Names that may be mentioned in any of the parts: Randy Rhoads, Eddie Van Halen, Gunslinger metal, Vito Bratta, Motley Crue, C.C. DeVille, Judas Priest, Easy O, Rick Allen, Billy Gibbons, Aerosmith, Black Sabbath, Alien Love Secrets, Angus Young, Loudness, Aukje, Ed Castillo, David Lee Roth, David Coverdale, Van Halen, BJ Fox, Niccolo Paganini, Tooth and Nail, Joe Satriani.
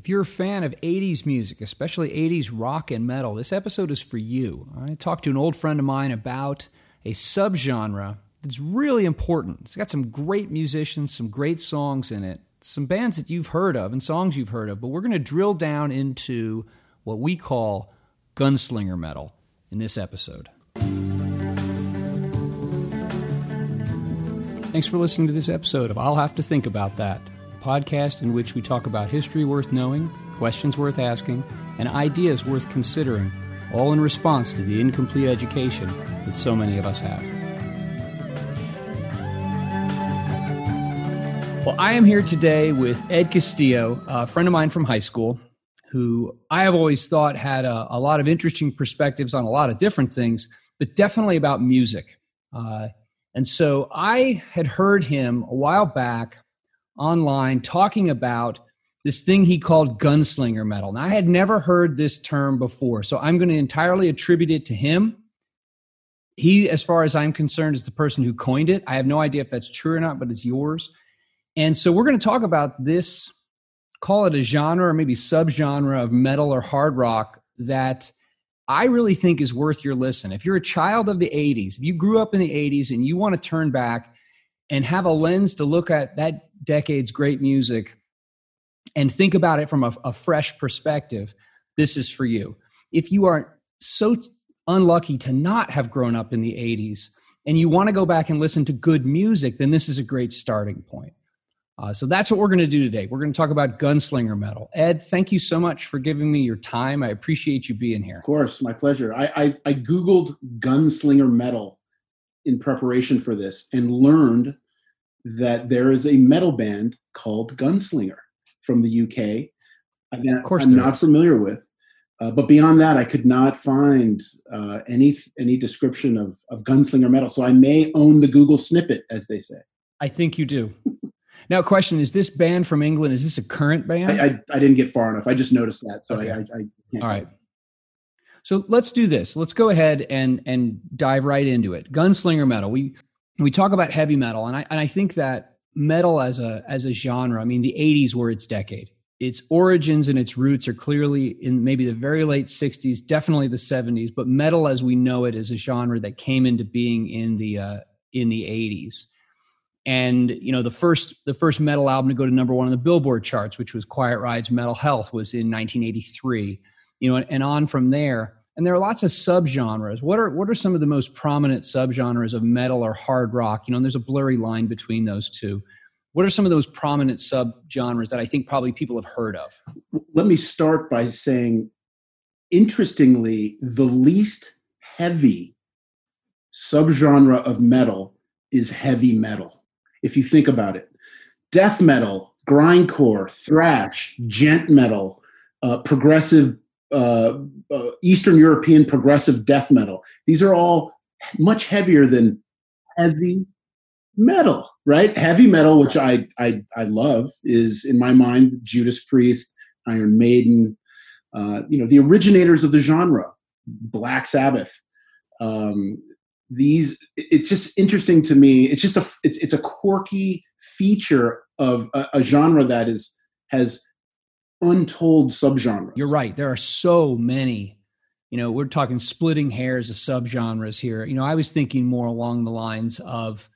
If you're a fan of 80s music, especially 80s rock and metal, this episode is for you. I talked to an old friend of mine about a subgenre that's really important. It's got some great musicians, some great songs in it, some bands that you've heard of and songs you've heard of, but we're going to drill down into what we call gunslinger metal in this episode. Thanks for listening to this episode of I'll Have to Think About That, a podcast in which we talk about history worth knowing, questions worth asking, and ideas worth considering, all in response to the incomplete education that so many of us have. Well, I am here today with Ed Castillo, a friend of mine from high school, who I have always thought had a lot of interesting perspectives on a lot of different things, but definitely about music. And so I had heard him a while back online talking about this thing he called gunslinger metal. And I had never heard this term before, so I'm going to entirely attribute it to him. He, as far as I'm concerned, is the person who coined it. I have no idea if that's true or not, but it's yours. And so we're going to talk about this, call it a genre or maybe subgenre of metal or hard rock that I really think is worth your listen. If you're a child of the 80s, if you grew up in the 80s and you want to turn back and have a lens to look at that decade's great music and think about it from a fresh perspective, this is for you. If you are so unlucky to not have grown up in the 80s and you want to go back and listen to good music, then this is a great starting point. So that's what we're going to do today. We're going to talk about gunslinger metal. Ed, thank you so much for giving me your time. I appreciate you being here. Of course, my pleasure. I Googled gunslinger metal in preparation for this and learned that there is a metal band called Gunslinger from the UK. Of course, I'm not familiar with. But beyond that, I could not find any description of gunslinger metal. So I may own the Google snippet, as they say. I think you do. Now, question, is this band from England, is this a current band? I didn't get far enough. I just noticed that. So okay. I can't. All right. So let's do this. Let's go ahead and dive right into it. Gunslinger metal. We talk about heavy metal, and I think that metal as a genre, I mean, the 80s were its decade. Its origins and its roots are clearly in maybe the very late 60s, definitely the 70s, but metal as we know it is a genre that came into being in the 80s. And, you know, the first metal album to go to number one on the Billboard charts, which was Quiet Riot's Metal Health, was in 1983, you know, and on from there. And there are lots of subgenres. What are some of the most prominent subgenres of metal or hard rock? You know, and there's a blurry line between those two. What are some of those prominent subgenres that I think probably people have heard of? Let me start by saying, interestingly, the least heavy subgenre of metal is heavy metal. If you think about it, death metal, grindcore, thrash, gent metal, progressive, Eastern European progressive death metal. These are all much heavier than heavy metal, right? Heavy metal, which I love, is in my mind Judas Priest, Iron Maiden, the originators of the genre, Black Sabbath. It's just interesting to me. It's just it's a quirky feature of a genre that has untold subgenres. You're right. There are so many, you know, we're talking splitting hairs of subgenres here. You know, I was thinking more along the lines of,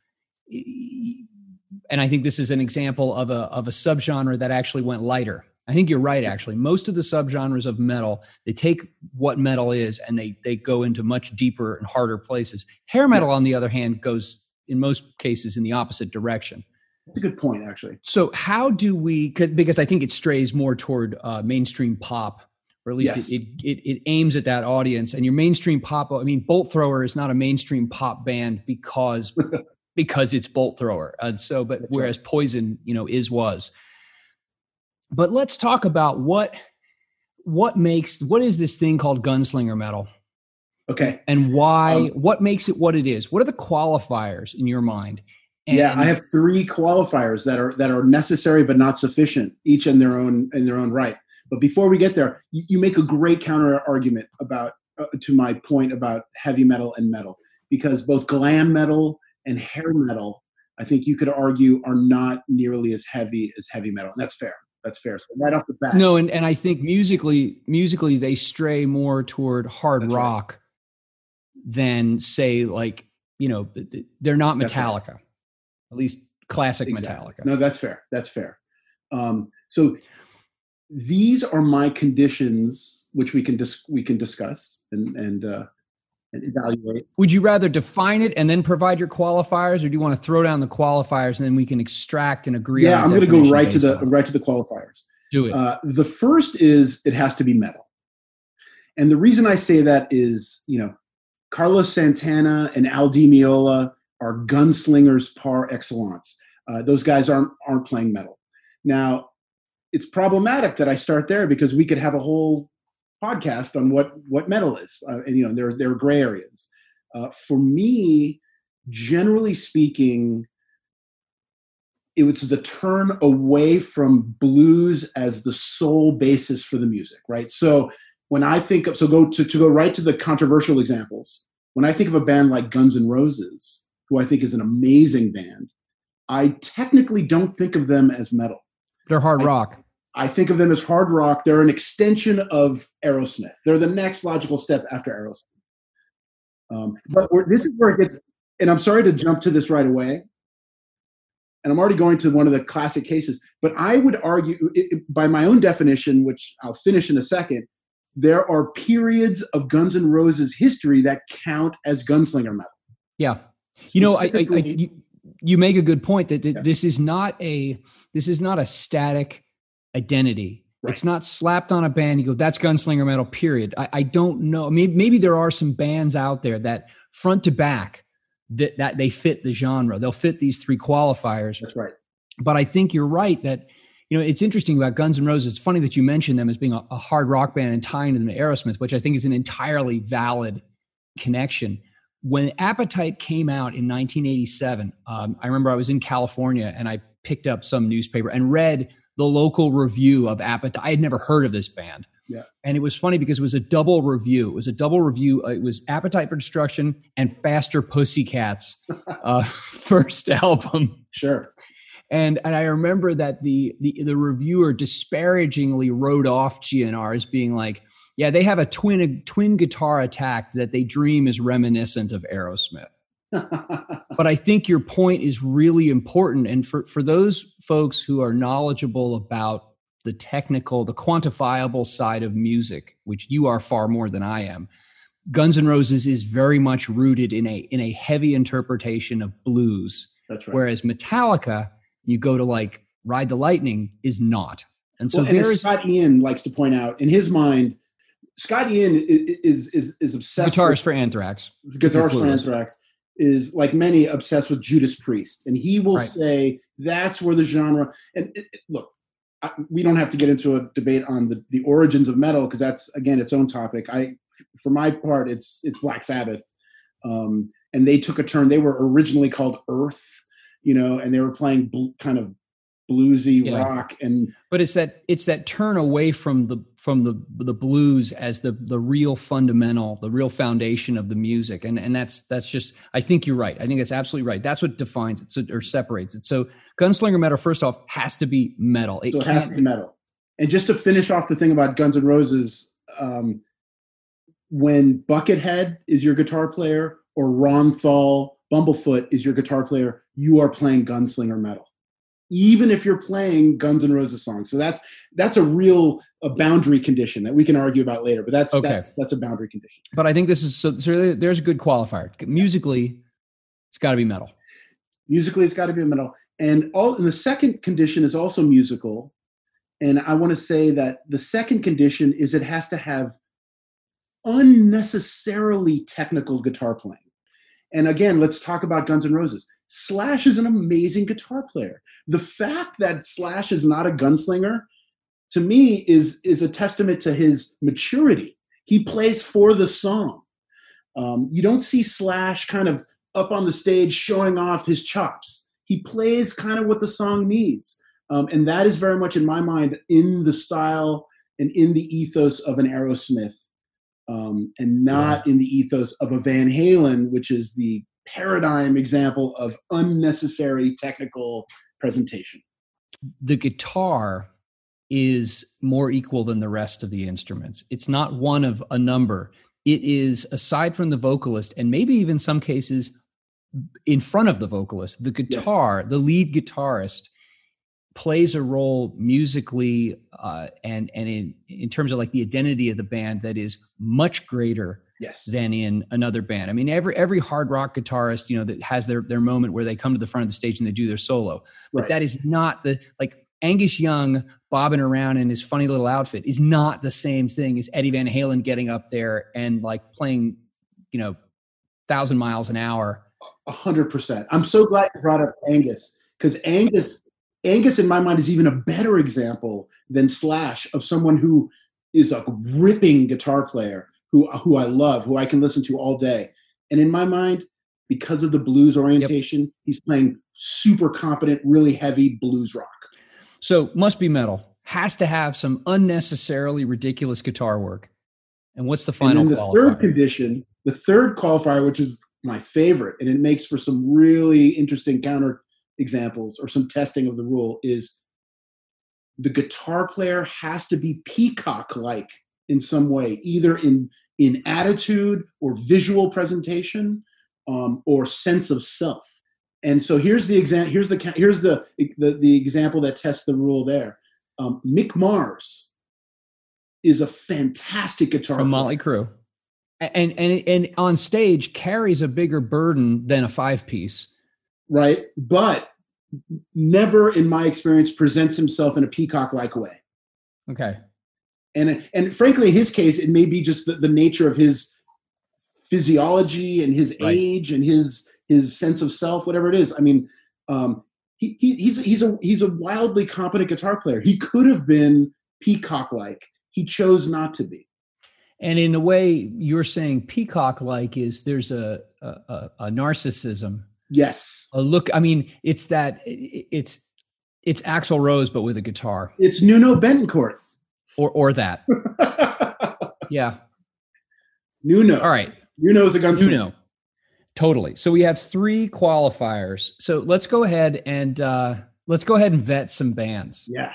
and I think this is an example of a subgenre that actually went lighter. I think you're right, actually. Most of the subgenres of metal, they take what metal is and they go into much deeper and harder places. Hair metal, on the other hand, goes, in most cases, in the opposite direction. That's a good point, actually. So how do we, because I think it strays more toward mainstream pop, or at least it aims at that audience. And your mainstream pop, I mean, Bolt Thrower is not a mainstream pop band because it's Bolt Thrower. And so, but that's whereas right. Poison, you know, was. But let's talk about what is this thing called gunslinger metal? Okay. And why, what makes it what it is? What are the qualifiers in your mind? And I have three qualifiers that are necessary but not sufficient, each in their own right. But before we get there, you make a great counter argument about to my point about heavy metal and metal, because both glam metal and hair metal, I think you could argue, are not nearly as heavy metal. And that's fair. That's fair. So right off the bat. No, and I think musically they stray more toward hard That's rock right. than say like, you know, they're not Metallica, right. at least classic exactly. Metallica. No, that's fair. That's fair. So these are my conditions, which we can discuss and evaluate. Would you rather define it and then provide your qualifiers, or do you want to throw down the qualifiers and then we can extract and agree? Yeah, on I'm going to go right to the qualifiers. Do it. The first is it has to be metal, and the reason I say that is, you know, Carlos Santana and Al Di Meola are gunslingers par excellence. Those guys aren't playing metal. Now, it's problematic that I start there because we could have a whole podcast on what metal is, and you know there are gray areas. For me, generally speaking, it was the turn away from blues as the sole basis for the music, right? So when I think of go right to the controversial examples. When I think of a band like Guns N' Roses, who I think is an amazing band, I technically don't think of them as metal. They're hard rock. I think of them as hard rock. They're an extension of Aerosmith. They're the next logical step after Aerosmith. But this is where it gets, and I'm sorry to jump to this right away, and I'm already going to one of the classic cases, but I would argue, by my own definition, which I'll finish in a second, there are periods of Guns N' Roses history that count as gunslinger metal. Yeah. You know, you make a good point that this is not a static identity. Right. It's not slapped on a band. You go, that's gunslinger metal, period. I don't know. Maybe there are some bands out there that front to back that they fit the genre. They'll fit these three qualifiers. That's right. But I think you're right that, you know, it's interesting about Guns N' Roses. It's funny that you mentioned them as being a hard rock band and tying them to Aerosmith, which I think is an entirely valid connection. When Appetite came out in 1987, I remember I was in California and I picked up some newspaper and read the local review of Appetite. I had never heard of this band. Yeah. And it was funny because it was a double review. It was a double review. It was Appetite for Destruction and Faster Pussycat's first album. Sure. And I remember that the reviewer disparagingly wrote off GNR as being like, yeah, they have a twin guitar attack that they dream is reminiscent of Aerosmith. But I think your point is really important. And for those folks who are knowledgeable about the technical, the quantifiable side of music, which you are far more than I am, Guns N' Roses is very much rooted in a heavy interpretation of blues. That's right. Whereas Metallica, you go to like Ride the Lightning, is not. And so Scott Ian likes to point out, in his mind, Scott Ian is obsessed. Guitarist for Anthrax. Guitarist for Anthrax. Is like many obsessed with Judas Priest, and he will right. say that's where the genre. And we don't have to get into a debate on the origins of metal because that's again its own topic. For my part, it's Black Sabbath, and they took a turn. They were originally called Earth, you know, and they were playing kind of bluesy rock. But it's that turn away from the blues as the real fundamental, the real foundation of the music. And that's just, I think you're right. I think that's absolutely right. That's what defines it or separates it. So gunslinger metal, first off, has to be metal. It has to be metal. And just to finish off the thing about Guns N' Roses, when Buckethead is your guitar player or Ron Thal, Bumblefoot is your guitar player, you are playing gunslinger metal, even if you're playing Guns N' Roses songs. So that's a boundary condition that we can argue about later, but that's a boundary condition. But I think this is, so there's a good qualifier. Musically, it's gotta be metal. Musically, it's gotta be metal. And the second condition is also musical. And I want to say that the second condition is it has to have unnecessarily technical guitar playing. And again, let's talk about Guns N' Roses. Slash is an amazing guitar player. The fact that Slash is not a gunslinger, to me, is a testament to his maturity. He plays for the song. You don't see Slash kind of up on the stage showing off his chops. He plays kind of what the song needs. And that is very much, in my mind, in the style and in the ethos of an Aerosmith, and not in the ethos of a Van Halen, which is the paradigm example of unnecessary technical presentation. The guitar is more equal than the rest of the instruments. It's not one of a number. It is, aside from the vocalist, and maybe even some cases in front of the vocalist, the guitar, yes, the lead guitarist plays a role musically and in terms of like the identity of the band that is much greater, yes, than in another band. I mean, every hard rock guitarist, you know, that has their moment where they come to the front of the stage and they do their solo. But right, that is not the, like, Angus Young bobbing around in his funny little outfit is not the same thing as Eddie Van Halen getting up there and like playing, you know, 1,000 miles an hour. 100%. I'm so glad you brought up Angus, because Angus in my mind is even a better example than Slash of someone who is a ripping guitar player who I love, who I can listen to all day. And in my mind, because of the blues orientation, yep, he's playing super competent, really heavy blues rock. So must be metal, has to have some unnecessarily ridiculous guitar work. And what's the final and then qualifier? Third condition, the third qualifier, which is my favorite, and it makes for some really interesting counter examples or some testing of the rule, is the guitar player has to be peacock-like in some way, either in attitude or visual presentation or sense of self. And so here's the example that tests the rule there. Mick Mars is a fantastic guitar player. From Motley Crue. And on stage carries a bigger burden than a five-piece. Right. But never, in my experience, presents himself in a peacock-like way. Okay. And frankly, in his case, it may be just the nature of his physiology and his age, right, and his sense of self, whatever it is. I mean, he's a wildly competent guitar player. He could have been peacock-like. He chose not to be. And in a way, you're saying peacock-like is there's a narcissism. Yes. A look. I mean, it's Axl Rose, but with a guitar. It's Nuno Bettencourt. Or that. Yeah. Nuno. All right. Nuno's a gunslinger. Nuno. Totally. So we have three qualifiers. So let's go ahead and vet some bands. Yeah.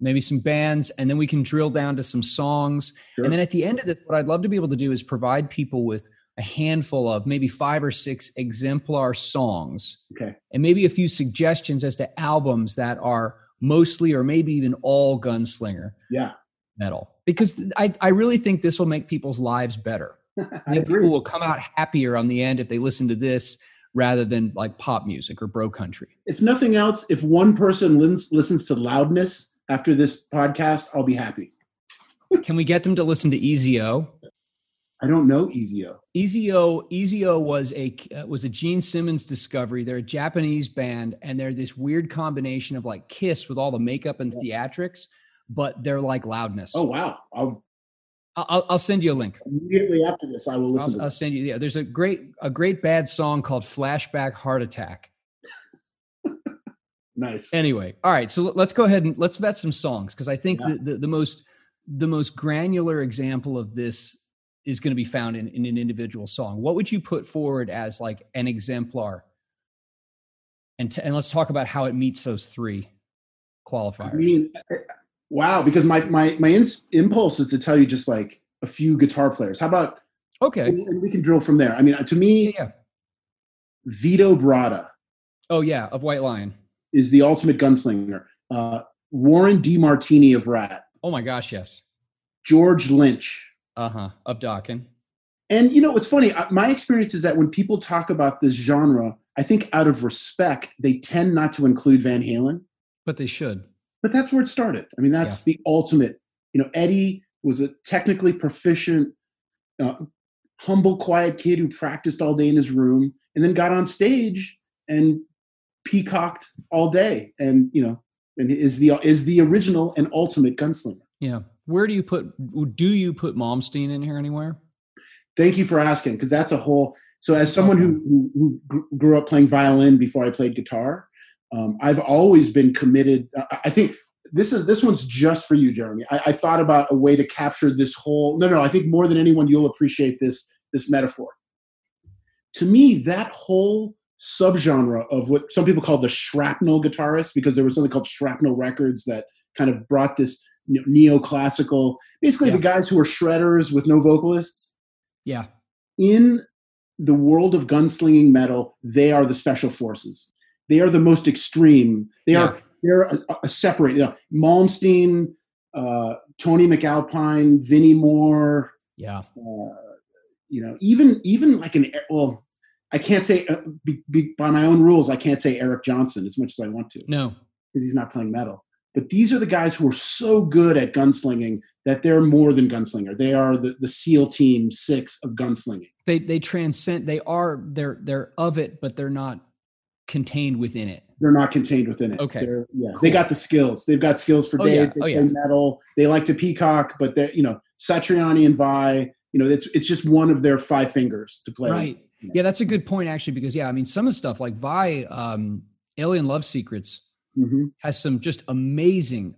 Maybe some bands, and then we can drill down to some songs. Sure. And then at the end of this, what I'd love to be able to do is provide people with a handful of maybe 5 or 6 exemplar songs. Okay. And maybe a few suggestions as to albums that are mostly or maybe even all Gunslinger. Yeah. Metal. Because I really think this will make people's lives better. I agree. People will come out happier on the end if they listen to this rather than like pop music or bro country. If nothing else, if one person listens to Loudness after this podcast, I'll be happy. Can we get them to listen to Easy O? I don't know Easy O. Easy O was a Gene Simmons discovery. They're a Japanese band, and they're this weird combination of like Kiss with all the makeup and theatrics, but they're like Loudness. Oh wow! I'll send you a link. Immediately after this, I will listen to it. I'll send you. Yeah, there's a great bad song called Flashback Heart Attack. Nice. Anyway, all right. So let's go ahead and let's vet some songs, because I think the most granular example of this is going to be found in an individual song. What would you put forward as like an exemplar? And let's talk about how it meets those three qualifiers. I mean, wow, because my impulse is to tell you just like a few guitar players. How about, okay, and we can drill from there. I mean, to me, yeah. Vito Bratta. Oh yeah, of White Lion. Is the ultimate gunslinger. Warren DeMartini of Ratt. Oh my gosh, yes. George Lynch. Uh-huh, of Dokken. And you know, what's funny, my experience is that when people talk about this genre, I think out of respect, they tend not to include Van Halen. But they should. But that's where it started. I mean, that's the ultimate. You know, Eddie was a technically proficient, humble, quiet kid who practiced all day in his room and then got on stage and peacocked all day. And, you know, and is the original and ultimate gunslinger. Yeah. Where do you put Malmsteen in here anywhere? Thank you for asking, because that's a whole. So as someone who grew up playing violin before I played guitar, I've always been committed. I think this one's just for you, Jeremy. I thought about a way to capture this whole. No, I think more than anyone, you'll appreciate this metaphor. To me, that whole subgenre of what some people call the shrapnel guitarist, because there was something called Shrapnel Records that kind of brought this neoclassical, basically the guys who were shredders with no vocalists. Yeah. In the world of gunslinging metal, they are the special forces. They are the most extreme. They are they're a separate. You know, Malmsteen, Tony McAlpine, Vinnie Moore. Yeah. You know, even like an, well, I can't say by my own rules, I can't say Eric Johnson as much as I want to. No, because he's not playing metal. But these are the guys who are so good at gunslinging that they're more than gunslinger. They are the SEAL Team 6 of gunslinging. They transcend. They're of it, but they're not contained within it. They're not contained within it. Okay. Cool. They got the skills. They've got skills for days. They play metal. They like to peacock, but they're, you know, Satriani and Vai. You know, it's just one of their five fingers to play. Right. You know? Yeah, that's a good point, actually, because, I mean, some of the stuff like Vi, Alien Love Secrets, has some just amazing,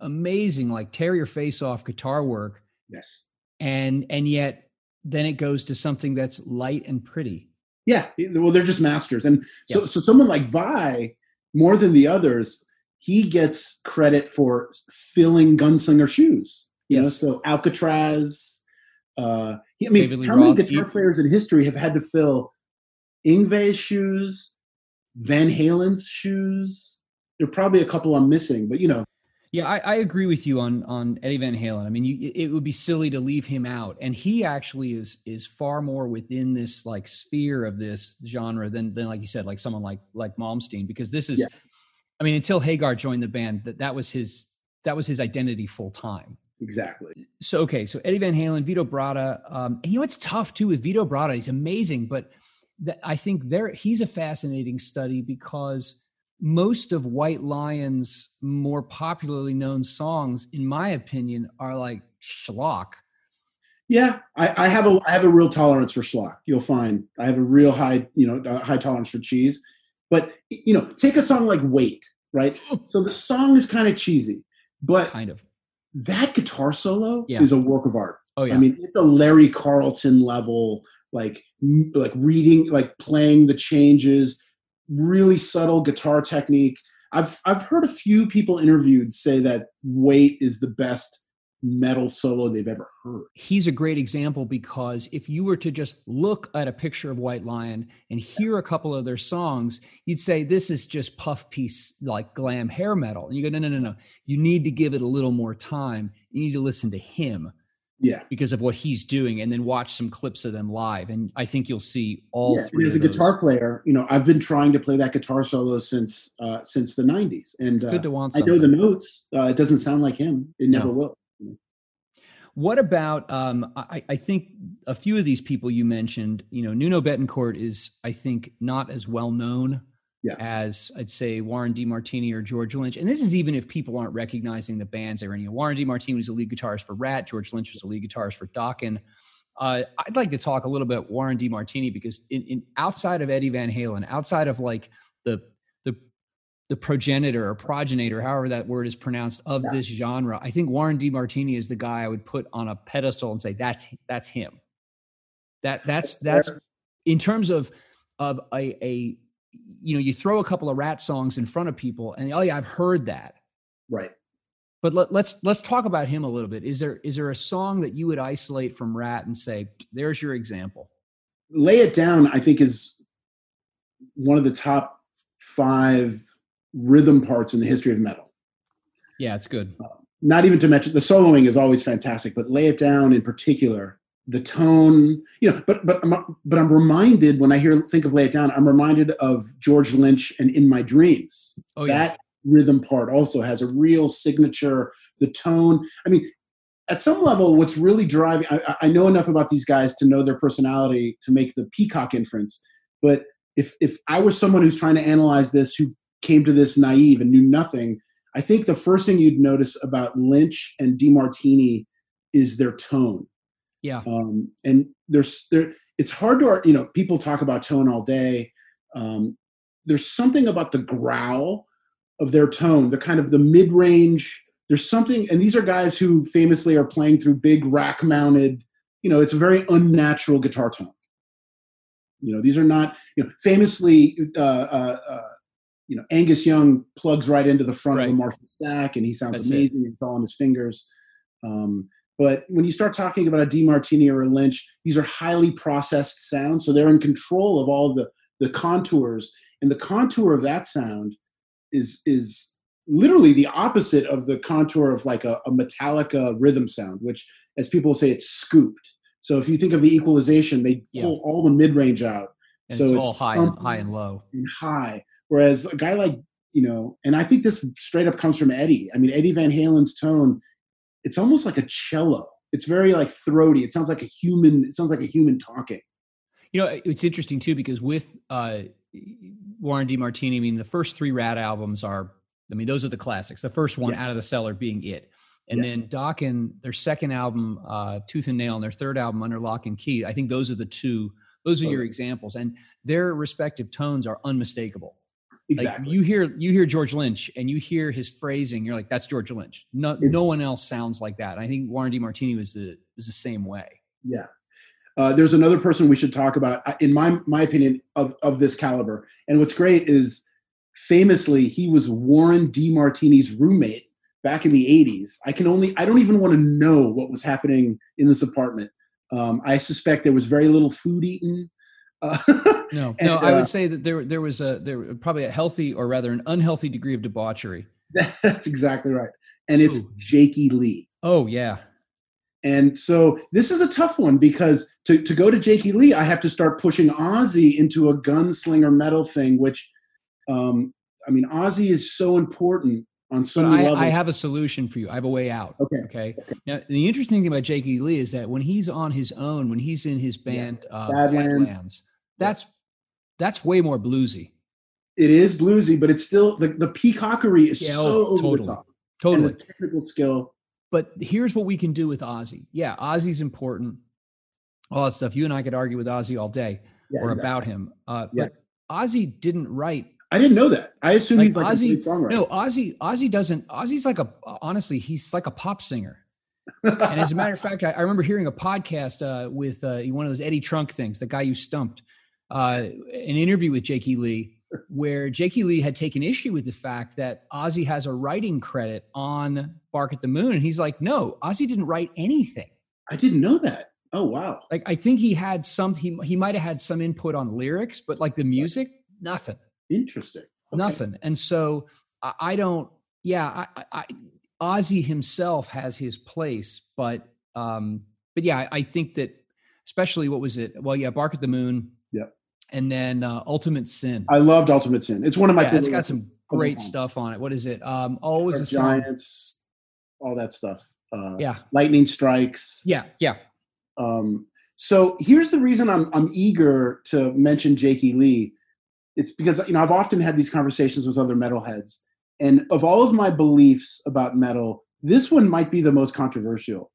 like tear your face off guitar work. Yes. And yet then it goes to something that's light and pretty. Yeah. Well, they're just masters. And so someone like Vi, more than the others, he gets credit for filling gunslinger shoes. You know, so Alcatraz, I mean, David Lee how Roth, many guitar players in history have had to fill Yngwie's shoes, Van Halen's shoes? There are probably a couple I'm missing, but you know. Yeah, I agree with you on Eddie Van Halen. I mean, it would be silly to leave him out. And he actually is far more within this like sphere of this genre than like you said, like someone like Malmsteen, because this is, I mean, until Hagar joined the band, that was his identity full time. Exactly. So, so Eddie Van Halen, Vito Bratta, and you know, it's tough too with Vito Bratta. He's amazing, but I think he's a fascinating study because most of White Lion's more popularly known songs, in my opinion, are like schlock. Yeah. I have a real tolerance for schlock. You'll find I have a real high tolerance for cheese, but you know, take a song like Wait, right? So the song is kind of cheesy, but that guitar solo is a work of art. Oh yeah. I mean, it's a Larry Carlton level, like reading, like playing the changes, really subtle guitar technique. I've heard a few people interviewed say that Wait is the best metal solo they've ever heard. He's a great example because if you were to just look at a picture of White Lion and hear a couple of their songs, you'd say, this is just puff piece, like glam hair metal. And you go, no. You need to give it a little more time. You need to listen to him because of what he's doing and then watch some clips of them live. And I think you'll see all three of those. As a guitar player, you know, I've been trying to play that guitar solo since the 90s. And good to want something. I know the notes. It doesn't sound like him. It never will. What about, I think a few of these people you mentioned, you know, Nuno Bettencourt is, I think, not as well known as I'd say Warren DeMartini or George Lynch. And this is even if people aren't recognizing the bands they were in. You know, Warren DeMartini was the lead guitarist for Ratt. George Lynch was the lead guitarist for Dokken. I'd like to talk a little bit Warren DeMartini because outside of Eddie Van Halen, outside of like the progenitor or progenitor, however that word is pronounced, of this genre. I think Warren DeMartini is the guy I would put on a pedestal and say, that's him. That's in terms of a, you know, you throw a couple of Ratt songs in front of people and I've heard that. Right. But let's talk about him a little bit. Is there a song that you would isolate from Ratt and say, there's your example? Lay It Down, I think, is one of the top five rhythm parts in the history of metal. Yeah, it's good. Not even to mention the soloing is always fantastic, but Lay It Down in particular, the tone, you know, but I'm reminded when I think of Lay It Down, I'm reminded of George Lynch and In My Dreams. Oh, yeah. That rhythm part also has a real signature, the tone. I mean, at some level, what's really driving, I know enough about these guys to know their personality to make the peacock inference. But if I was someone who's trying to analyze this, who came to this naive and knew nothing, I think the first thing you'd notice about Lynch and DeMartini is their tone. Yeah. And it's hard to, you know, people talk about tone all day. There's something about the growl of their tone, the kind of the mid-range. There's something, and these are guys who famously are playing through big rack mounted, you know, it's a very unnatural guitar tone. You know, these are not, you know, famously, you know, Angus Young plugs right into the front of a Marshall stack, and he sounds amazing. It's all on his fingers. But when you start talking about a DeMartini or a Lynch, these are highly processed sounds. So they're in control of all the contours, and the contour of that sound is literally the opposite of the contour of like a Metallica rhythm sound, which, as people say, it's scooped. So if you think of the Equalization, they pull all the mid-range out. And so it's all high and low. And high. Whereas a guy like, you know, and I think this straight up comes from Eddie. I mean, Eddie Van Halen's tone, it's almost like a cello. It's very like throaty. It sounds like a human. It sounds like a human talking. You know, it's interesting too, because with Warren DeMartini, I mean, the first three Ratt albums are, I mean, those are the classics. The first one, Out of the Cellar, being it. And then Dokken, their second album, Tooth and Nail, and their third album, Under Lock and Key. I think those are the two. Those are your examples. And their respective tones are unmistakable. Exactly. Like you hear George Lynch and you hear his phrasing. You're like, that's George Lynch. No one else sounds like that. And I think Warren DeMartini was the same way. Yeah. There's another person we should talk about, in my opinion, of this caliber. And what's great is, famously, he was Warren DeMartini's roommate back in the 80s. I don't even want to know what was happening in this apartment. I suspect there was very little food eaten. I would say that there was probably a healthy, or rather an unhealthy, degree of debauchery. That's exactly right. And it's Jake E. Lee. Oh yeah. And so this is a tough one, because to go to Jake E. Lee, I have to start pushing Ozzy into a Gunslinger metal thing, which, I mean, Ozzy is so important on so many levels. I have a solution for you. I have a way out. Okay. Now, the interesting thing about Jake E. Lee is that when he's on his own, when he's in his band, Badlands, that's way more bluesy. It is bluesy, but it's still the peacockery is over the top. Totally. And the technical skill. But here's what we can do with Ozzy. Yeah, Ozzy's important. All that stuff. You and I could argue with Ozzy all day about him. But Ozzy didn't write. I didn't know that. I assume he's like a songwriter. No, Ozzy doesn't. Ozzy's like he's like a pop singer. And as a matter of fact, I remember hearing a podcast with one of those Eddie Trunk things, the guy you stumped, an interview with Jake E. Lee, where Jake E. Lee had taken issue with the fact that Ozzy has a writing credit on Bark at the Moon. And he's like, no, Ozzy didn't write anything. I didn't know that. Oh, wow. Like, I think he had he might've had some input on lyrics, but like the music, nothing. Interesting. Okay. Nothing. And so Ozzy himself has his place, but I think that, especially what was it? Well, yeah, Bark at the Moon. Yeah. And then Ultimate Sin. I loved Ultimate Sin. It's one of my favorites. It's got some great stuff on it. What is it? Always a Song. Giants, all that stuff. Lightning Strikes. Yeah. Yeah. So here's the reason I'm eager to mention Jake E. Lee. It's because, you know, I've often had these conversations with other metalheads, and of all of my beliefs about metal, this one might be the most controversial.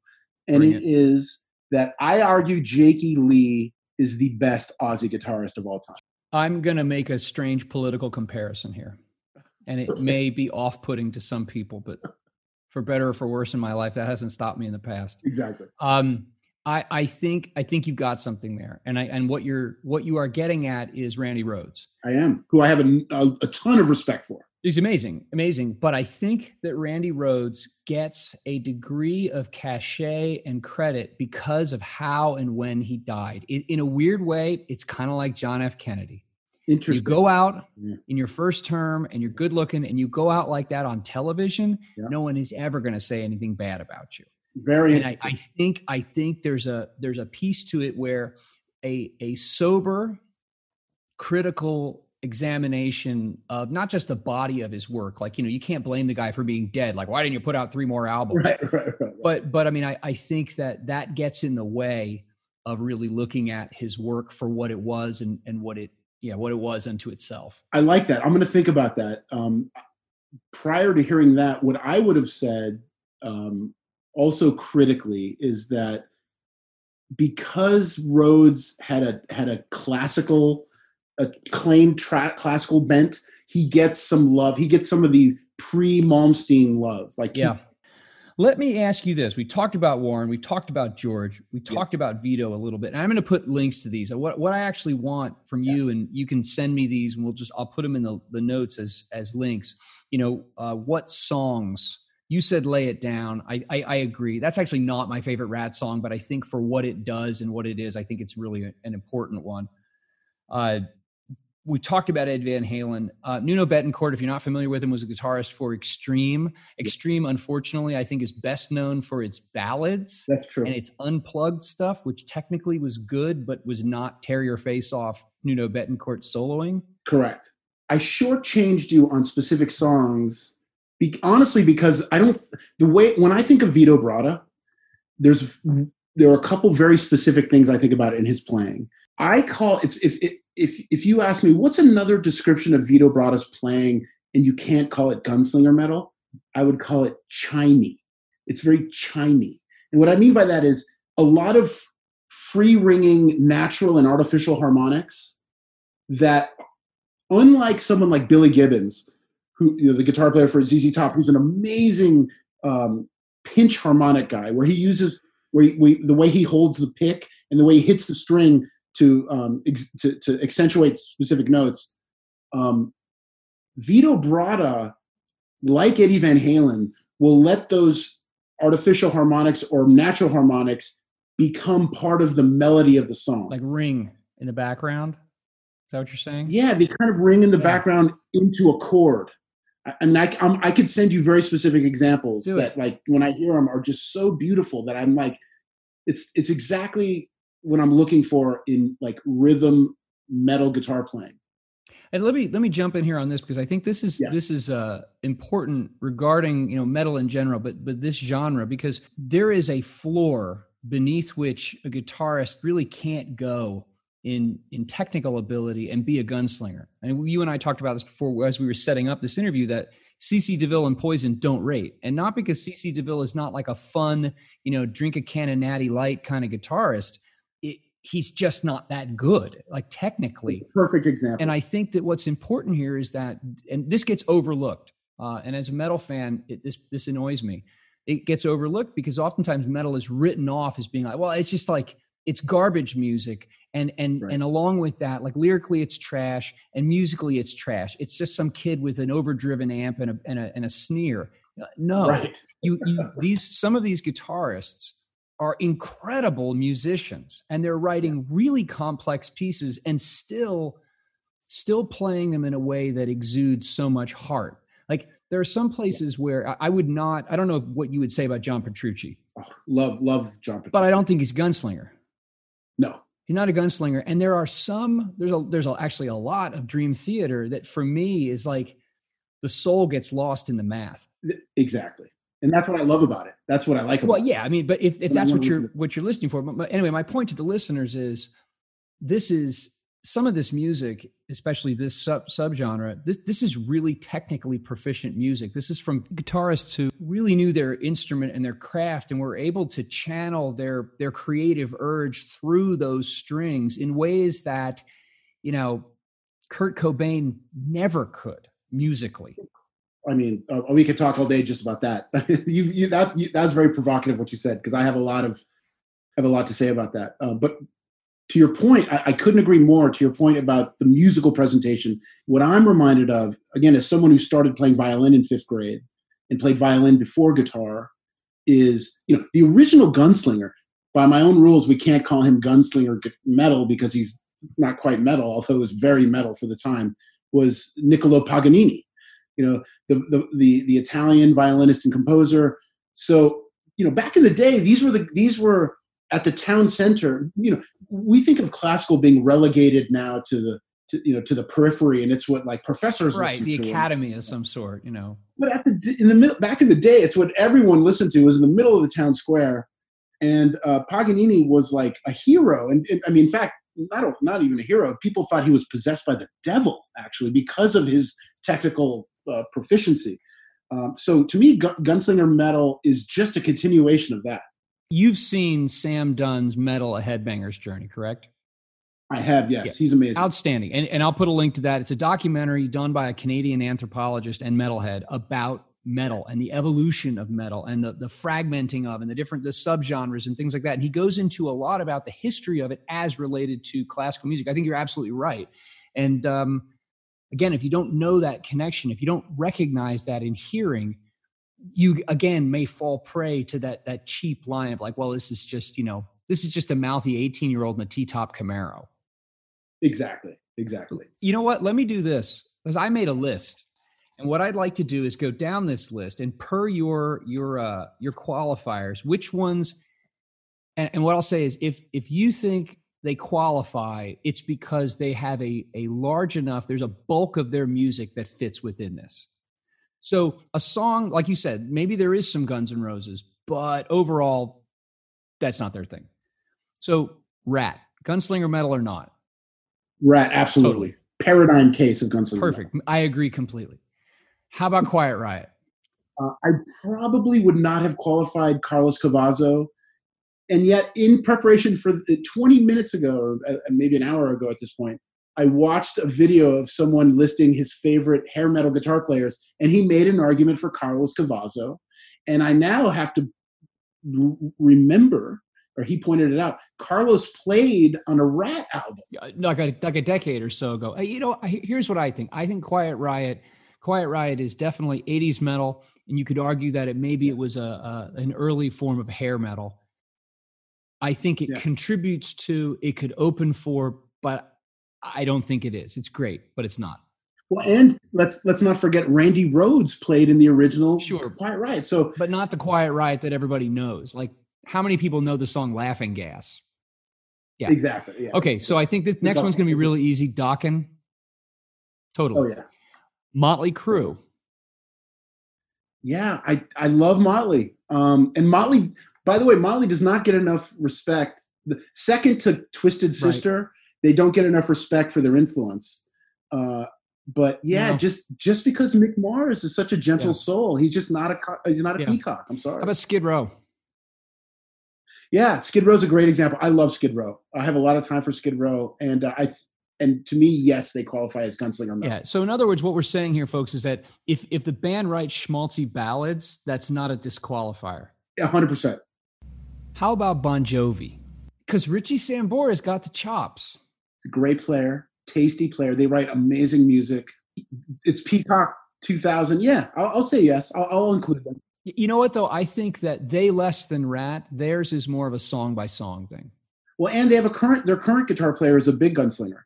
And it is that I argue Jake E. Lee is the best Ozzy guitarist of all time. I'm going to make a strange political comparison here, and it may be off-putting to some people, but for better or for worse in my life, that hasn't stopped me in the past. Exactly. I think you've got something there, and what you are getting at is Randy Rhoads. I am, who I have a ton of respect for. He's amazing. But I think that Randy Rhoads gets a degree of cachet and credit because of how and when he died. In a weird way, it's kind of like John F. Kennedy. Interesting. You go out in your first term, and you're good looking, and you go out like that on television. Yeah. No one is ever going to say anything bad about you. Very interesting. And I think there's a piece to it where a sober, critical examination of not just the body of his work, like, you know, you can't blame the guy for being dead. Like, why didn't you put out 3 more albums? Right. But I mean, I think that gets in the way of really looking at his work for what it was and what it was unto itself. I like that. I'm going to think about that. Prior to hearing that, what I would have said, also critically, is that because Rhoads had a classical, acclaimed classical bent, he gets some love. He gets some of the pre-Malmsteen love. Like, yeah, Let me ask you this. We talked about Warren. We've talked about George. We talked about Vito a little bit. And I'm going to put links to these. What I actually want from you, and you can send me these, and I'll put them in the notes as links. You know, what songs? You said Lay It Down. I agree. That's actually not my favorite Ratt song, but I think for what it does and what it is, I think it's really an important one. We talked about Ed Van Halen. Nuno Bettencourt, if you're not familiar with him, was a guitarist for Extreme. Extreme, unfortunately, I think is best known for its ballads. That's true. And its unplugged stuff, which technically was good, but was not Tear Your Face Off Nuno Bettencourt soloing. Correct. I shortchanged you on specific songs, honestly, because when I think of Vito Bratta, there are a couple very specific things I think about in his playing. I call it, if you ask me what's another description of Vito Bratta's playing, and you can't call it gunslinger metal, I would call it chimey. It's very chimey. And what I mean by that is a lot of free-ringing natural and artificial harmonics that, unlike someone like Billy Gibbons, who, you know, the guitar player for ZZ Top, who's an amazing pinch harmonic guy, where he uses the way he holds the pick and the way he hits the string to accentuate specific notes. Vito Bratta, like Eddie Van Halen, will let those artificial harmonics or natural harmonics become part of the melody of the song. Like ring in the background? Is that what you're saying? Yeah, they kind of ring in the background into a chord. And I could send you very specific examples that, like, when I hear them are just so beautiful that I'm like, it's exactly what I'm looking for in, like, rhythm metal guitar playing. And let me jump in here on this, because I think this is important regarding, you know, metal in general, but this genre, because there is a floor beneath which a guitarist really can't go in technical ability and be a gunslinger. And you and I talked about this before as we were setting up this interview, that C.C. DeVille and Poison don't rate. And not because C.C. DeVille is not like a fun, you know, drink a can of Natty Light kind of guitarist. He's just not that good, like, technically. Perfect example. And I think that what's important here is that, and this gets overlooked, and as a metal fan, this annoys me. It gets overlooked because oftentimes metal is written off as being like, well, it's just like, it's garbage music. And along with that, like, lyrically it's trash and musically it's trash. It's just some kid with an overdriven amp and a sneer. No, some of these guitarists are incredible musicians, and they're writing really complex pieces and still playing them in a way that exudes so much heart. Like, there are some places where I don't know what you would say about John Petrucci. Oh, love John Petrucci. But I don't think he's a gunslinger. No. He's not a gunslinger. And there's actually a lot of Dream Theater that for me is like the soul gets lost in the math. Exactly. And that's what I love about it. That's what I like about it. Well, yeah, I mean, but if that's what you're listening for. But anyway, my point to the listeners is, this is, some of this music, especially this subgenre, this is really technically proficient music. This is from guitarists who really knew their instrument and their craft and were able to channel their creative urge through those strings in ways that, you know, Kurt Cobain never could musically. I mean, we could talk all day just about that. That was very provocative what you said, because I have a lot to say about that. But to your point, I couldn't agree more. To your point about the musical presentation, what I'm reminded of, again, as someone who started playing violin in 5th grade and played violin before guitar, is, you know, the original gunslinger. By my own rules, we can't call him gunslinger metal because he's not quite metal, although it was very metal for the time. Was Niccolo Paganini. You know, the Italian violinist and composer. So, you know, back in the day, these were at the town center. You know, we think of classical being relegated now to the periphery, and it's what, like, professors listen to. Right, the academy of some sort, you know. But back in the day, it's what everyone listened to. It was in the middle of the town square, and Paganini was like a hero. And I mean, in fact, not even a hero. People thought he was possessed by the devil, actually, because of his technical proficiency. So to me, gunslinger metal is just a continuation of that. You've seen Sam Dunn's Metal: A Headbanger's Journey, correct? I have, yes. Yeah. He's amazing. Outstanding. And I'll put a link to that. It's a documentary done by a Canadian anthropologist and metalhead about metal and the evolution of metal and the fragmenting of and the different, the subgenres and things like that. And he goes into a lot about the history of it as related to classical music. I think you're absolutely right. And again, if you don't know that connection, if you don't recognize that in hearing, you again may fall prey to that cheap line of like, well, this is just a mouthy 18-year-old in a T-top Camaro. Exactly. You know what? Let me do this, because I made a list, and what I'd like to do is go down this list and per your qualifiers, which ones, and what I'll say is if you think they qualify, it's because they have a large enough, there's a bulk of their music that fits within this. So a song, like you said, maybe there is some Guns N' Roses, but overall, that's not their thing. So Ratt, Gunslinger metal or not? Ratt, absolutely. Totally. Paradigm case of Gunslinger. Perfect. Metal. I agree completely. How about Quiet Riot? I probably would not have qualified Carlos Cavazo. And yet, in preparation for 20 minutes ago, or maybe an hour ago at this point, I watched a video of someone listing his favorite hair metal guitar players, and he made an argument for Carlos Cavazo. And I now have to remember, or he pointed it out, Carlos played on a Ratt album. Like a decade or so ago. You know, here's what I think. I think Quiet Riot is definitely 80s metal, and you could argue that it was an early form of hair metal. I think it contributes to, it could open for, but I don't think it is. It's great, but it's not. Well, and let's not forget Randy Rhoads played in the original Quiet Riot. So, but not the Quiet Riot that everybody knows. Like, how many people know the song Laughing Gas? Yeah, exactly. Yeah. Okay, so I think this next one's going to be really easy. Dokken. Totally. Oh, yeah. Motley Crue. Yeah, I love Motley. And Motley... By the way, Motley does not get enough respect. Second to Twisted Sister, They don't get enough respect for their influence. But just because Mick Mars is such a gentle soul, he's just not a peacock. I'm sorry. How about Skid Row? Yeah, Skid Row's a great example. I love Skid Row. I have a lot of time for Skid Row, and and to me, yes, they qualify as Gunslinger metal. Yeah. So in other words, what we're saying here, folks, is that if the band writes schmaltzy ballads, that's not a disqualifier. 100%. How about Bon Jovi? Because Richie Sambora's got the chops. Great player, tasty player. They write amazing music. It's Peacock 2000. Yeah, I'll say yes. I'll include them. You know what, though? I think that they less than Ratt. Theirs is more of a song-by-song thing. Well, and they have their current guitar player is a big Gunslinger.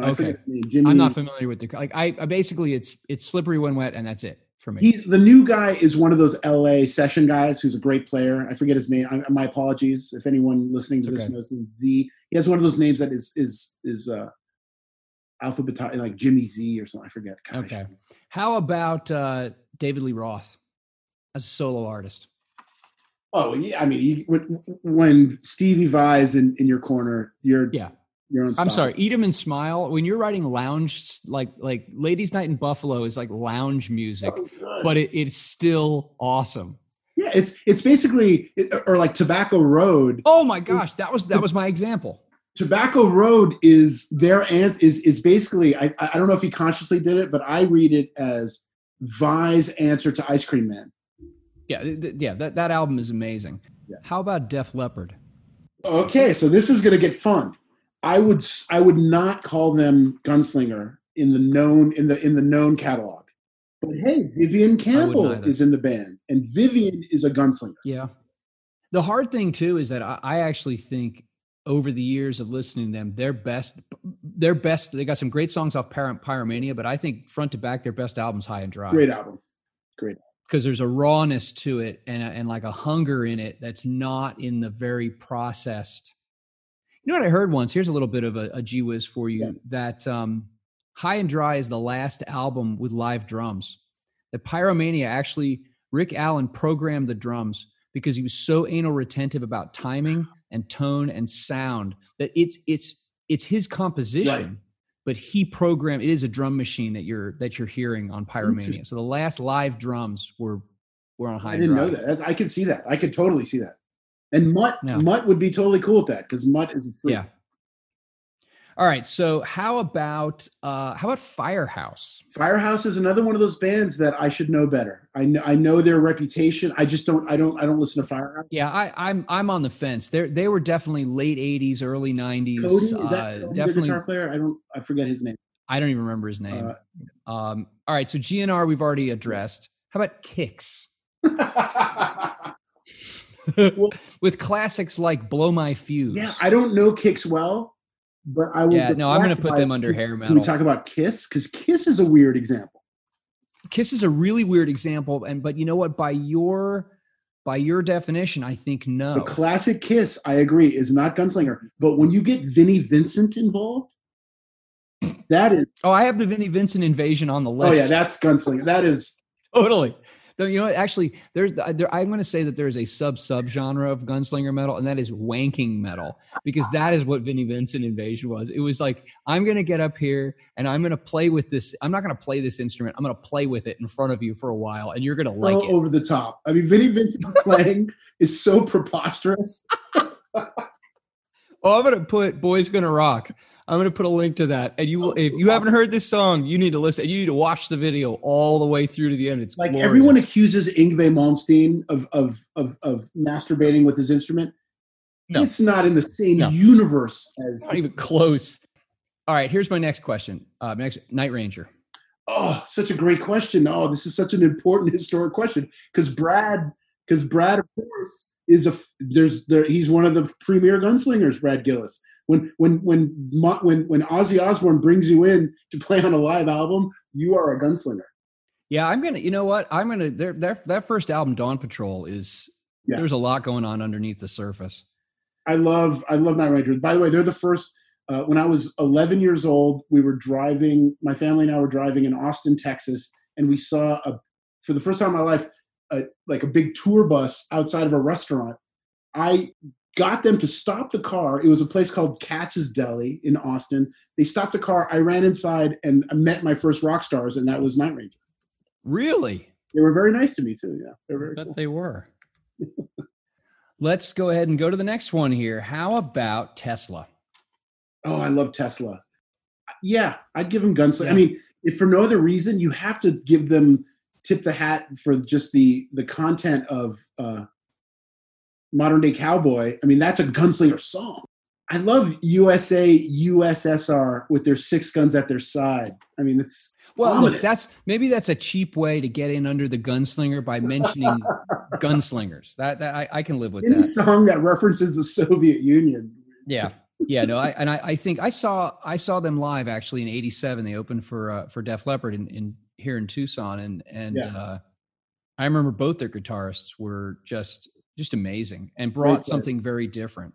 I forget his name, Jimmy. I'm not familiar with basically, it's Slippery When Wet, and that's it. Me. The new guy is one of those LA session guys who's a great player. I forget his name. My apologies if anyone listening to this knows him. Z. He has one of those names that is alphabetized, like Jimmy Z or something. I forget. God, okay. How about David Lee Roth as a solo artist? Oh yeah, I mean, when Stevie Vai is in your corner, you're unstoppable. I'm sorry. Eat 'em and smile. When you're writing lounge, like Ladies Night in Buffalo is like lounge music, but it's still awesome. Yeah, it's basically or like Tobacco Road. Oh my gosh, that was my example. Tobacco Road is their is basically. I don't know if he consciously did it, but I read it as Vai's answer to Ice Cream Man. Yeah, that album is amazing. Yeah. How about Def Leppard? Okay, so this is going to get fun. I would not call them Gunslinger in the known catalog, but hey, Vivian Campbell is in the band, and Vivian is a Gunslinger. Yeah, the hard thing too is that I actually think over the years of listening to them, their best, they got some great songs off Pyromania, but I think front to back, their best album's High and Dry. Great album. Because there's a rawness to it and like a hunger in it that's not in the very processed. You know what I heard once? Here's a little bit of a gee whiz for you. Yeah. That High and Dry is the last album with live drums. That Pyromania, actually, Rick Allen programmed the drums because he was so anal retentive about timing and tone and sound that it's his composition, but he programmed. It is a drum machine that you're hearing on Pyromania. So the last live drums were on High and Dry. I didn't know that. I could see that. I could totally see that. And Mutt would be totally cool with that because Mutt is a freak. Yeah. All right. So how about Firehouse? Firehouse is another one of those bands that I should know better. I know their reputation. I just don't listen to Firehouse. Yeah, I'm on the fence. They were definitely late 80s, early 90s. Cody, is that definitely guitar player? I forget his name. I don't even remember his name. All right. So GNR we've already addressed. How about Kix? With classics like Blow My Fuse. Yeah, I don't know Kix well, but I will. Yeah, no, I'm going to put them under hair metal. Can we talk about Kiss? Because Kiss is a weird example. Kiss is a really weird example, but you know what? By your definition, I think no. The classic Kiss, I agree, is not Gunslinger. But when you get Vinnie Vincent involved, that is. Oh, I have the Vinnie Vincent invasion on the list. Oh yeah, that's Gunslinger. That is totally. You know, actually, I'm going to say that there is a subgenre of Gunslinger metal, and that is wanking metal, because that is what Vinnie Vincent invasion was. It was like, I'm going to get up here and I'm going to play with this. I'm not going to play this instrument. I'm going to play with it in front of you for a while, and you're going to like it. Over the top. I mean, Vinnie Vincent playing is so preposterous. Oh, I'm going to put Boys Gonna Rock. I'm going to put a link to that. And if you haven't heard this song, you need to listen. You need to watch the video all the way through to the end. It's like glorious. Everyone accuses Yngwie Malmsteen of masturbating with his instrument. No. It's not in the same universe as... Not even close. All right, here's my next question. Night Ranger. Oh, such a great question. Oh, this is such an important historic question. Because Brad, of course, he's one of the premier gunslingers, Brad Gillis. When Ozzy Osbourne brings you in to play on a live album, you are a gunslinger. Yeah, I'm gonna. That first album, Dawn Patrol, There's a lot going on underneath the surface. I love Night Ranger. By the way, they're the first. When I was 11 years old, my family and I were driving in Austin, Texas, and we saw for the first time in my life, like a big tour bus outside of a restaurant. I got them to stop the car. It was a place called Katz's Deli in Austin. They stopped the car. I ran inside and met my first rock stars, and that was Night Ranger. Really? They were very nice to me, too. Yeah, they were very cool. They were. Let's go ahead and go to the next one here. How about Tesla? Oh, I love Tesla. Yeah, I'd give them Gunslinger. Yeah. I mean, if for no other reason, you have to give them tip the hat for just the content of... Modern Day Cowboy. I mean, that's a gunslinger song. I love USA USSR with their six guns at their side. I mean, it's look, that's a cheap way to get in under the gunslinger by mentioning gunslingers. That I can live with. Any song that references the Soviet Union. Yeah, yeah, no, I think I saw them live actually in '87. They opened for Def Leppard in here in Tucson, and I remember both their guitarists were just amazing and brought something very different.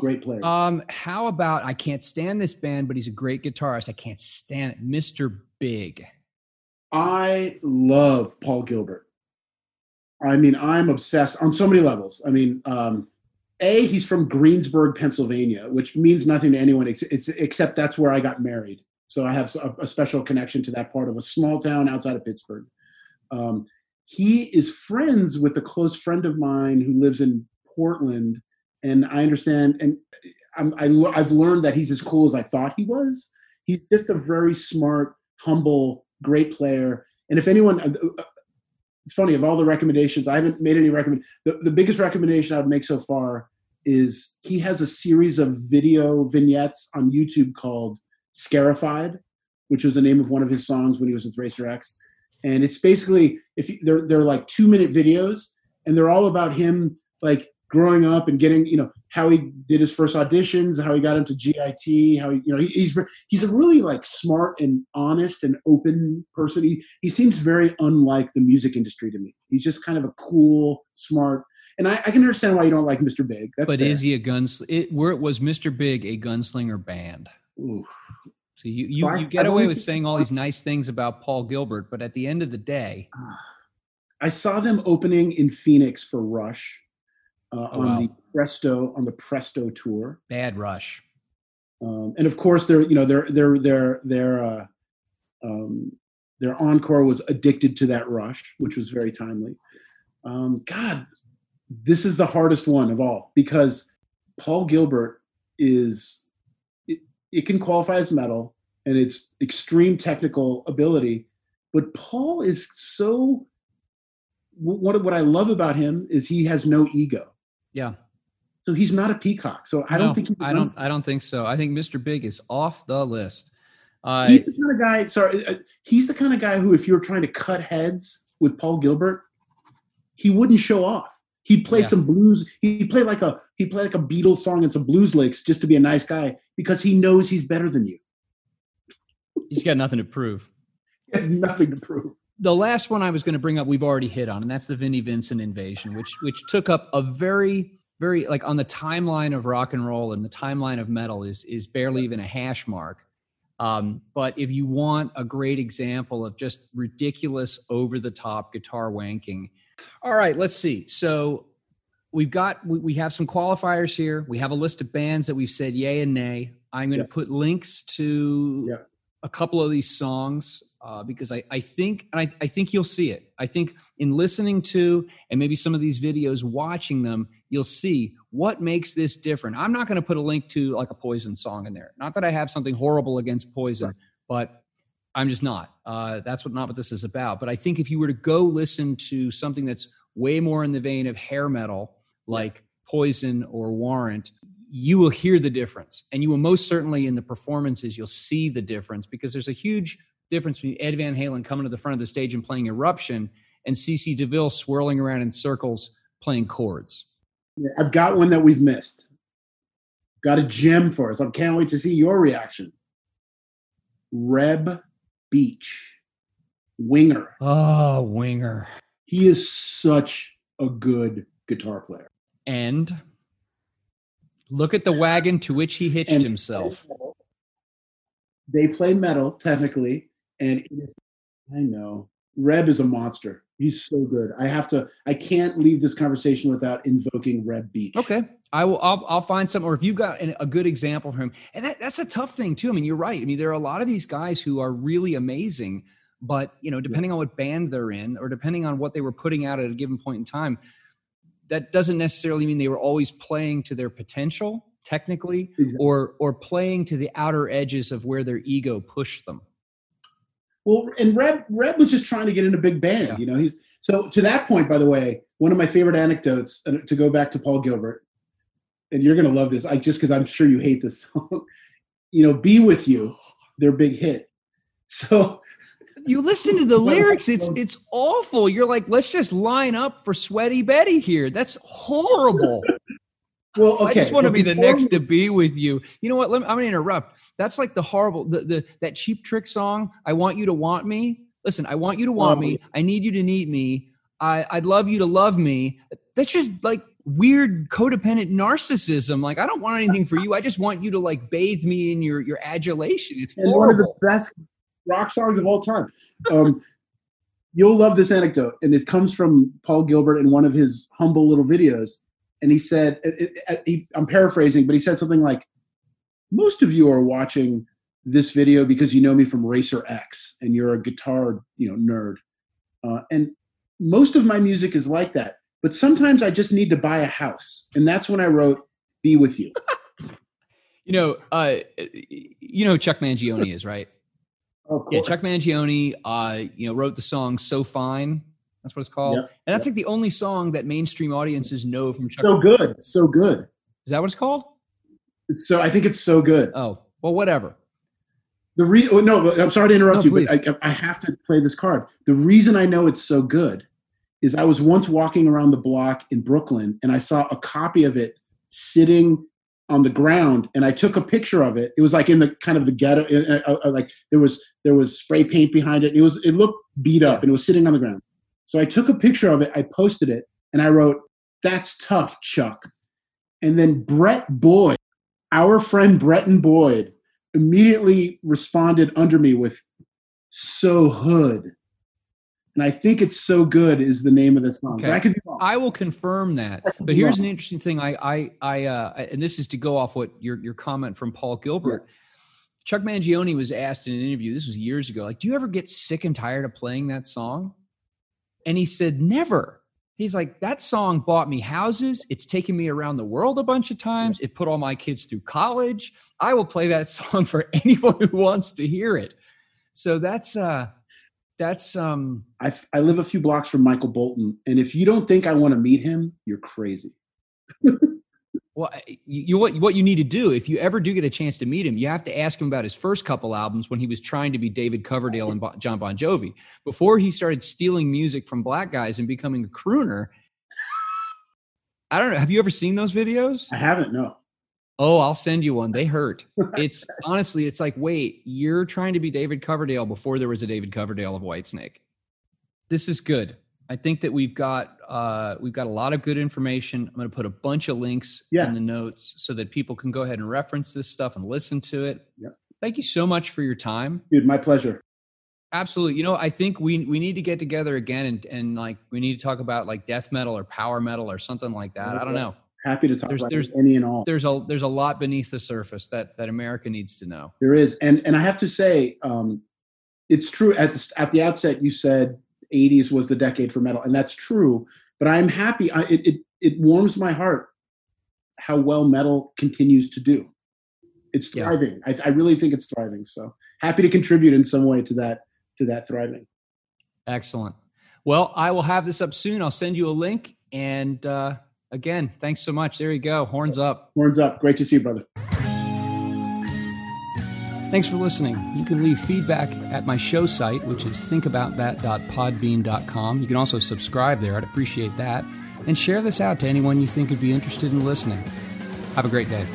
Great player. How about, I can't stand this band, but he's a great guitarist. I can't stand it. Mr. Big. I love Paul Gilbert. I mean, I'm obsessed on so many levels. I mean, he's from Greensburg, Pennsylvania, which means nothing to anyone except that's where I got married. So I have a special connection to that part of a small town outside of Pittsburgh. He is friends with a close friend of mine who lives in Portland, and I understand, and I've learned that he's as cool as I thought he was. He's just a very smart, humble, great player. And if anyone, it's funny, of all the recommendations, I haven't made any recommendations. The biggest recommendation I would make so far is he has a series of video vignettes on YouTube called Scarified, which was the name of one of his songs when he was with Racer X. And it's basically, they're like 2-minute videos, and they're all about him like growing up and getting, you know, how he did his first auditions, how he got into GIT, how he, you know, he's a really like smart and honest and open person. He seems very unlike the music industry to me. He's just kind of a cool, smart, and I can understand why you don't like Mr. Big. That's but fair. Is he a gunslinger? Where was Mr. Big a gunslinger band? Ooh. So you get away with saying all these nice things about Paul Gilbert, but at the end of the day, I saw them opening in Phoenix for Rush on the Presto tour. Bad Rush, and of course, their encore was Addicted to That Rush, which was very timely. God, this is the hardest one of all because Paul Gilbert is. it can qualify as metal and it's extreme technical ability. But Paul is so, what I love about him is he has no ego. Yeah. So he's not a peacock. So I don't think he does. I don't think so. I think Mr. Big is off the list. He's the kind of guy. Sorry, he's the kind of guy who, if you're trying to cut heads with Paul Gilbert, he wouldn't show off. He'd play some blues. He'd play like a Beatles song and some blues licks just to be a nice guy because he knows he's better than you. He's got nothing to prove. He has nothing to prove. The last one I was going to bring up, we've already hit on, and that's the Vinnie Vincent invasion, which took up a very, like on the timeline of rock and roll and the timeline of metal is barely even a hash mark. But if you want a great example of just ridiculous over-the-top guitar wanking, all right, let's see. So we have some qualifiers here. We have a list of bands that we've said yay and nay. I'm going to put links to a couple of these songs because I think you'll see it. I think in listening to and maybe some of these videos, watching them, you'll see what makes this different. I'm not going to put a link to like a Poison song in there. Not that I have something horrible against Poison, but I'm just not. That's not what this is about. But I think if you were to go listen to something that's way more in the vein of hair metal, like Poison or Warrant, you will hear the difference. And you will most certainly in the performances, you'll see the difference because there's a huge difference between Ed Van Halen coming to the front of the stage and playing Eruption and C.C. DeVille swirling around in circles playing chords. Yeah, I've got one that we've missed. Got a gem for us. I can't wait to see your reaction. Reb Beach, Winger. Oh, Winger. He is such a good guitar player. And look at the wagon to which he hitched himself. They play metal, technically, and it is, I know. Reb is a monster. He's so good. I can't leave this conversation without invoking Reb Beach. Okay. I'll find something, or if you've got a good example for him. And that's a tough thing too. I mean, you're right. I mean, there are a lot of these guys who are really amazing, but you know, depending on what band they're in or depending on what they were putting out at a given point in time, that doesn't necessarily mean they were always playing to their potential technically or playing to the outer edges of where their ego pushed them. Well, and Reb was just trying to get in a big band, you know, so to that point, by the way, one of my favorite anecdotes to go back to Paul Gilbert, and you're going to love this, just because I'm sure you hate this song, you know, Be With You, their big hit. So you listen to the lyrics, it's awful. You're like, let's just line up for Sweaty Betty here. That's horrible. Well, okay. I just want to be the next to Be With You. You know what? I'm going to interrupt. That's like the horrible, that Cheap Trick song, I Want You to Want Me. Listen, I want you to want me. I need you to need me. I'd love you to love me. That's just like weird codependent narcissism. Like, I don't want anything for you. I just want you to like bathe me in your adulation. It's horrible. One of the best rock songs of all time. You'll love this anecdote. And it comes from Paul Gilbert in one of his humble little videos. And he said, I'm paraphrasing, but he said something like, most of you are watching this video because you know me from Racer X and you're a guitar, you know, nerd. And most of my music is like that. But sometimes I just need to buy a house. And that's when I wrote Be With You. you know who Chuck Mangione is, right? Of course. Yeah, Chuck Mangione, wrote the song So Fine. That's what it's called. Yep. And that's like the only song that mainstream audiences know from Chuck. So Good. So Good. Is that what it's called? I think it's So Good. Oh, well, whatever. I'm sorry to interrupt you, please. But I have to play this card. The reason I know it's so good is I was once walking around the block in Brooklyn and I saw a copy of it sitting on the ground and I took a picture of it. It was like in the kind of the ghetto, like there was spray paint behind it. And it looked beat up and it was sitting on the ground. So I took a picture of it, I posted it, and I wrote, "That's tough, Chuck." And then Brett Boyd, our friend Bretton Boyd, immediately responded under me with, "So Hood." And I think it's So Good is the name of the song. Okay. But I could be wrong. I will confirm that. But here's an interesting thing. And this is to go off what your comment from Paul Gilbert. Yeah. Chuck Mangione was asked in an interview, this was years ago, like, do you ever get sick and tired of playing that song? And he said, never. He's like, that song bought me houses. It's taken me around the world a bunch of times. It put all my kids through college. I will play that song for anyone who wants to hear it. So that's I live a few blocks from Michael Bolton, and if you don't think I want to meet him, you're crazy. Well, what you need to do, if you ever do get a chance to meet him, you have to ask him about his first couple albums when he was trying to be David Coverdale and John Bon Jovi. Before he started stealing music from black guys and becoming a crooner. I don't know. Have you ever seen those videos? I haven't, no. Oh, I'll send you one. They hurt. It's honestly, it's like, wait, you're trying to be David Coverdale before there was a David Coverdale of Whitesnake. This is good. I think that we've got a lot of good information. I'm going to put a bunch of links in the notes so that people can go ahead and reference this stuff and listen to it. Yeah. Thank you so much for your time. Dude, my pleasure. Absolutely. You know, I think we need to get together again and like we need to talk about like death metal or power metal or something like that. I don't know. Happy to talk about any and all. There's a lot beneath the surface that America needs to know. There is. And I have to say, it's true. At the outset, you said 80s was the decade for metal, and that's true, but I'm happy. It warms my heart how well metal continues to do. It's thriving. Yeah. I really think it's thriving, so happy to contribute in some way to that thriving. Excellent. Well, I will have this up soon. I'll send you a link, and again, thanks so much. There you go. Horns up. Horns up. Great to see you, brother. Thanks for listening. You can leave feedback at my show site, which is thinkaboutthat.podbean.com. You can also subscribe there. I'd appreciate that. And share this out to anyone you think would be interested in listening. Have a great day.